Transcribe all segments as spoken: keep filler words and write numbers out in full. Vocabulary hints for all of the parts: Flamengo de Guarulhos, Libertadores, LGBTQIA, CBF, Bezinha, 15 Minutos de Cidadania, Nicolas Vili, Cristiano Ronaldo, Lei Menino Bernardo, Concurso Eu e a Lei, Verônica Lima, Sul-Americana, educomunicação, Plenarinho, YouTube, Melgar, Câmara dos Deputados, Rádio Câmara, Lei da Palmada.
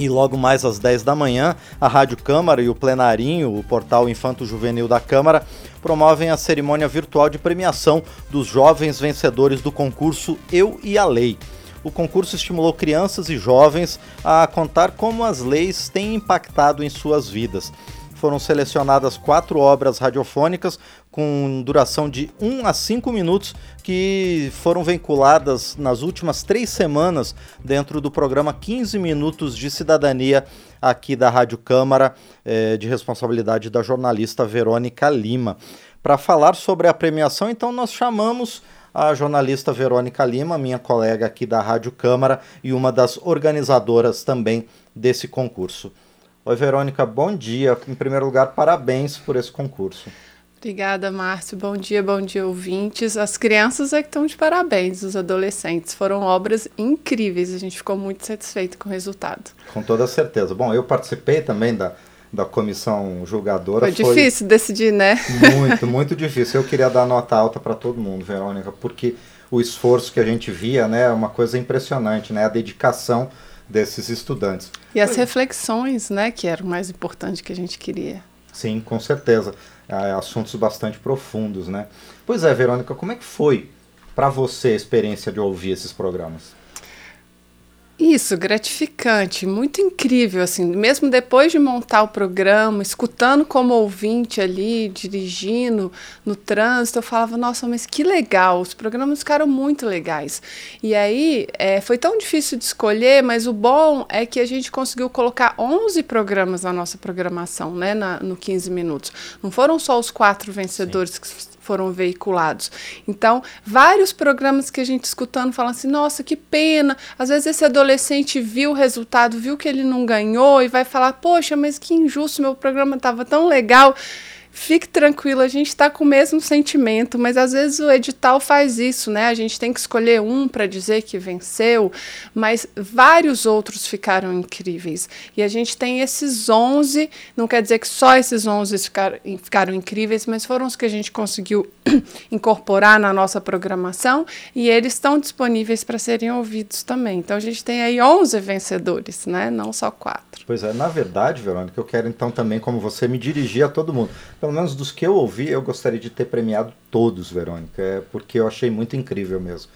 E logo mais às dez da manhã, a Rádio Câmara e o Plenarinho, o portal infanto-juvenil da Câmara, promovem a cerimônia virtual de premiação dos jovens vencedores do concurso Eu e a Lei. O concurso estimulou crianças e jovens a contar como as leis têm impactado em suas vidas. Foram selecionadas quatro obras radiofônicas com duração de um a cinco minutos que foram veiculadas nas últimas três semanas dentro do programa quinze Minutos de Cidadania aqui da Rádio Câmara, eh, de responsabilidade da jornalista Verônica Lima. Para falar sobre a premiação, então, nós chamamos a jornalista Verônica Lima, minha colega aqui da Rádio Câmara e uma das organizadoras também desse concurso. Oi, Verônica, bom dia. Em primeiro lugar, parabéns por esse concurso. Obrigada, Márcio. Bom dia, bom dia, ouvintes. As crianças é que estão de parabéns, os adolescentes. Foram obras incríveis, a gente ficou muito satisfeito com o resultado. Com toda certeza. Bom, eu participei também da, da comissão julgadora. Foi difícil Foi decidir, né? Muito, muito difícil. Eu queria dar nota alta para todo mundo, Verônica, porque o esforço que a gente via, né, é uma coisa impressionante, né? A dedicação desses estudantes. E as reflexões, né, que era o mais importante que a gente queria. Sim, com certeza. Assuntos bastante profundos, né? Pois é, Verônica, como é que foi para você a experiência de ouvir esses programas? Isso, gratificante, muito incrível, assim, mesmo depois de montar o programa, escutando como ouvinte ali, dirigindo no trânsito, eu falava, nossa, mas que legal, os programas ficaram muito legais. E aí, é, foi tão difícil de escolher, mas o bom é que a gente conseguiu colocar onze programas na nossa programação, né, na, no quinze minutos. Não foram só os quatro vencedores Sim. que foram veiculados. Então, vários programas que a gente escutando, falando assim, nossa, que pena, às vezes esse adolescente viu o resultado, viu que ele não ganhou e vai falar, poxa, mas que injusto, meu programa estava tão legal. Fique tranquilo, a gente está com o mesmo sentimento, mas às vezes o edital faz isso, né? A gente tem que escolher um para dizer que venceu, mas vários outros ficaram incríveis. E a gente tem esses onze, não quer dizer que só esses onze ficaram, ficaram incríveis, mas foram os que a gente conseguiu incorporar na nossa programação e eles estão disponíveis para serem ouvidos também. Então a gente tem aí onze vencedores, né? Não só quatro. Pois é, na verdade, Verônica, eu quero então também, como você, me dirigir a todo mundo. Pelo menos dos que eu ouvi, eu gostaria de ter premiado todos, Verônica, é porque eu achei muito incrível mesmo.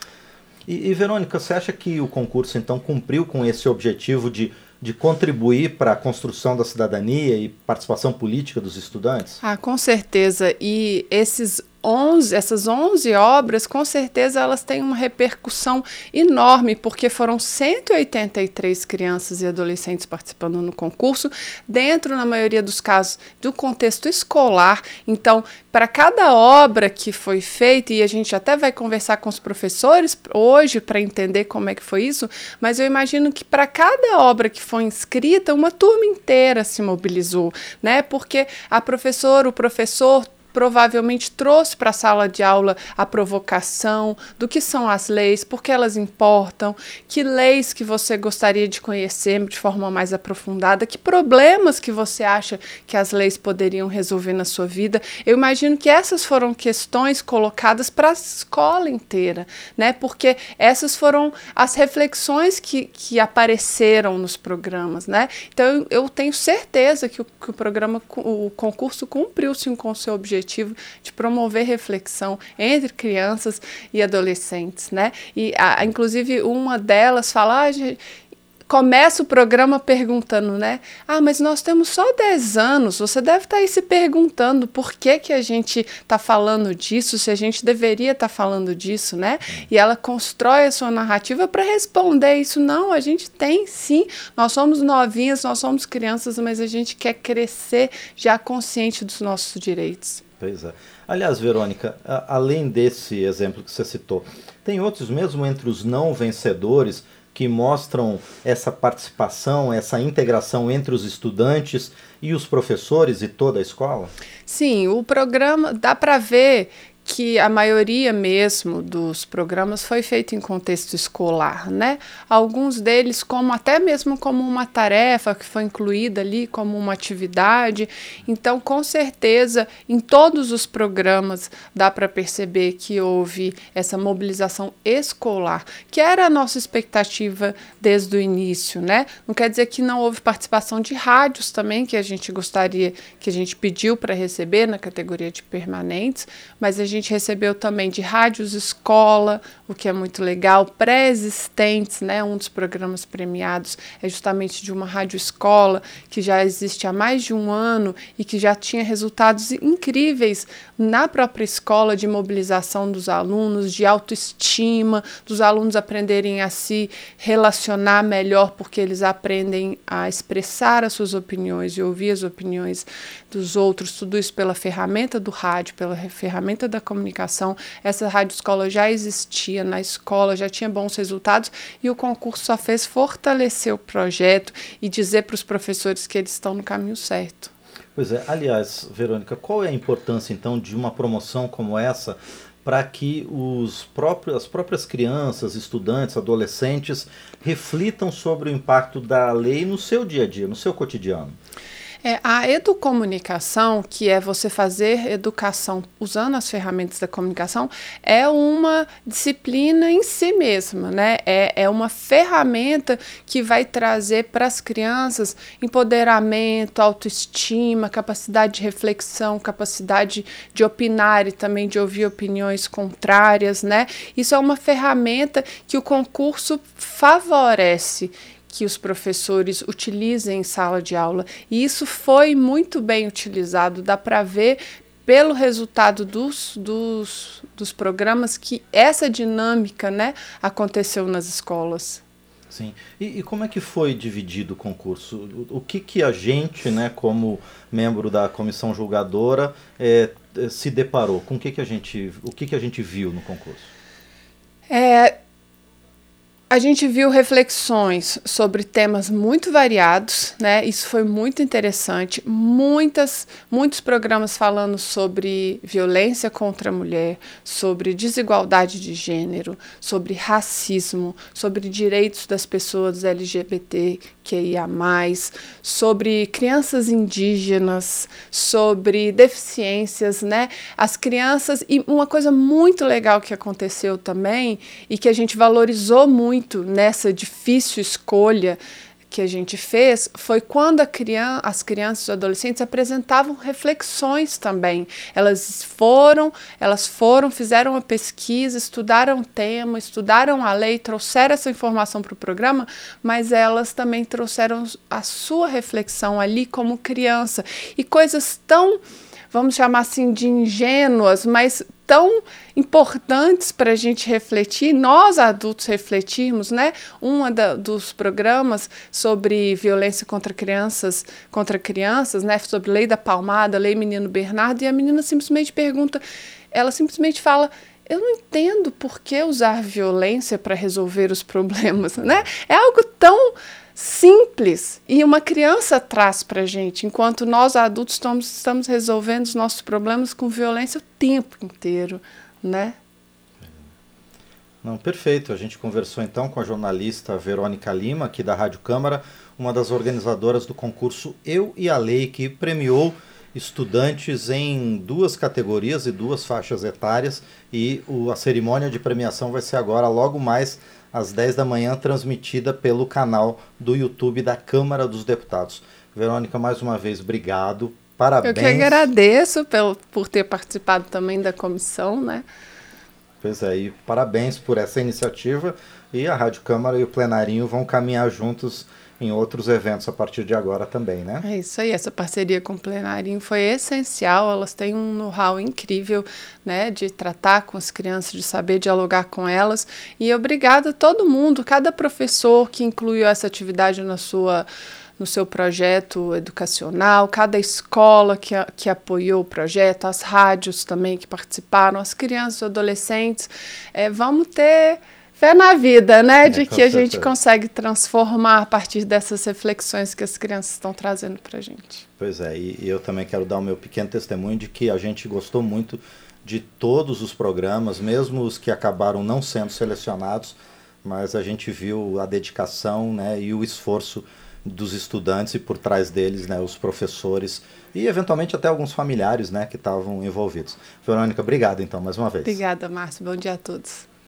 E, e Verônica, você acha que o concurso, então, cumpriu com esse objetivo de, de contribuir para a construção da cidadania e participação política dos estudantes? Ah, com certeza. E esses onze, essas onze obras, com certeza, elas têm uma repercussão enorme, porque foram cento e oitenta e três crianças e adolescentes participando no concurso, dentro, na maioria dos casos, do contexto escolar. Então, para cada obra que foi feita, e a gente até vai conversar com os professores hoje para entender como é que foi isso, mas eu imagino que para cada obra que foi inscrita, uma turma inteira se mobilizou, né? Porque a professora, o professor, provavelmente trouxe para a sala de aula a provocação do que são as leis, por que elas importam, que leis que você gostaria de conhecer de forma mais aprofundada, que problemas que você acha que as leis poderiam resolver na sua vida. Eu imagino que essas foram questões colocadas para a escola inteira, né? Porque essas foram as reflexões que, que apareceram nos programas, né? Então, eu tenho certeza que o, que o programa, o concurso cumpriu sim com o seu objetivo, de promover reflexão entre crianças e adolescentes, né? E, a, inclusive, uma delas fala, ah, gente, começa o programa perguntando, né? Ah, mas nós temos só dez anos, você deve estar aí se perguntando por que que a gente está falando disso, se a gente deveria estar falando disso, né? E ela constrói a sua narrativa para responder isso. Não, a gente tem sim, nós somos novinhas, nós somos crianças, mas a gente quer crescer já consciente dos nossos direitos. Pois é. Aliás, Verônica, a, além desse exemplo que você citou, tem outros mesmo entre os não vencedores que mostram essa participação, essa integração entre os estudantes e os professores e toda a escola? Sim, o programa dá para ver que a maioria mesmo dos programas foi feito em contexto escolar, né? Alguns deles como até mesmo como uma tarefa que foi incluída ali, como uma atividade. Então, com certeza, em todos os programas dá para perceber que houve essa mobilização escolar, que era a nossa expectativa desde o início, né? Não quer dizer que não houve participação de rádios também, que a gente gostaria, que a gente pediu para receber na categoria de permanentes, mas a gente A gente recebeu também de rádios escola, o que é muito legal, pré-existentes, né? Um dos programas premiados é justamente de uma rádio escola que já existe há mais de um ano e que já tinha resultados incríveis na própria escola de mobilização dos alunos, de autoestima, dos alunos aprenderem a se relacionar melhor porque eles aprendem a expressar as suas opiniões e ouvir as opiniões dos outros, tudo isso pela ferramenta do rádio, pela ferramenta da comunicação. Essa rádio escola já existia na escola, já tinha bons resultados e o concurso só fez fortalecer o projeto e dizer para os professores que eles estão no caminho certo. Pois é, aliás, Verônica, qual é a importância então de uma promoção como essa para que os próprios, as próprias crianças, estudantes, adolescentes reflitam sobre o impacto da lei no seu dia a dia, no seu cotidiano? É, a educomunicação, que é você fazer educação usando as ferramentas da comunicação, é uma disciplina em si mesma, né? É, é uma ferramenta que vai trazer para as crianças empoderamento, autoestima, capacidade de reflexão, capacidade de opinar e também de ouvir opiniões contrárias, né? Isso é uma ferramenta que o concurso favorece que os professores utilizem em sala de aula. E isso foi muito bem utilizado, dá para ver pelo resultado dos, dos, dos programas que essa dinâmica, né, aconteceu nas escolas. Sim. E, e como é que foi dividido o concurso? O, o que, que a gente, né, como membro da comissão julgadora, é, se deparou? Com o que, que a gente, o que, que a gente viu no concurso? É... A gente viu reflexões sobre temas muito variados, né? Isso foi muito interessante. Muitas, muitos programas falando sobre violência contra a mulher, sobre desigualdade de gênero, sobre racismo, sobre direitos das pessoas L G B T Q I A mais, sobre crianças indígenas, sobre deficiências, né? As crianças. E uma coisa muito legal que aconteceu também e que a gente valorizou muito nessa difícil escolha que a gente fez, foi quando a criança, as crianças e os adolescentes apresentavam reflexões também. Elas foram, elas foram, fizeram uma pesquisa, estudaram o tema, estudaram a lei, trouxeram essa informação para o programa, mas elas também trouxeram a sua reflexão ali como criança. E coisas tão, vamos chamar assim, de ingênuas, mas tão importantes para a gente refletir, nós adultos refletirmos, né? Um dos programas sobre violência contra crianças, contra crianças, né? Sobre Lei da Palmada, Lei Menino Bernardo, e a menina simplesmente pergunta, ela simplesmente fala, eu não entendo por que usar violência para resolver os problemas, né? É algo tão simples e uma criança traz para a gente, enquanto nós adultos estamos, estamos resolvendo os nossos problemas com violência o tempo inteiro, né? Não, perfeito. A gente conversou então com a jornalista Verônica Lima, aqui da Rádio Câmara, uma das organizadoras do concurso Eu e a Lei, que premiou estudantes em duas categorias e duas faixas etárias, e o, a cerimônia de premiação vai ser agora logo mais às dez da manhã, transmitida pelo canal do YouTube da Câmara dos Deputados. Verônica, mais uma vez, obrigado, parabéns. Eu que agradeço pelo, por ter participado também da comissão, né? Pois é, e parabéns por essa iniciativa, e a Rádio Câmara e o Plenarinho vão caminhar juntos em outros eventos a partir de agora também, né? É isso aí, essa parceria com o Plenarinho foi essencial, elas têm um know-how incrível, né, de tratar com as crianças, de saber dialogar com elas, e obrigado a todo mundo, cada professor que incluiu essa atividade na sua, no seu projeto educacional, cada escola que, a, que apoiou o projeto, as rádios também que participaram, as crianças, os adolescentes, é, vamos ter fé na vida, né? De que a gente consegue transformar a partir dessas reflexões que as crianças estão trazendo para a gente. Pois é, e eu também quero dar o meu pequeno testemunho de que a gente gostou muito de todos os programas, mesmo os que acabaram não sendo selecionados, mas a gente viu a dedicação, né, e o esforço dos estudantes e por trás deles, né, os professores e eventualmente até alguns familiares, né, que estavam envolvidos. Verônica, obrigado então mais uma vez. Obrigada, Márcio. Bom dia a todos.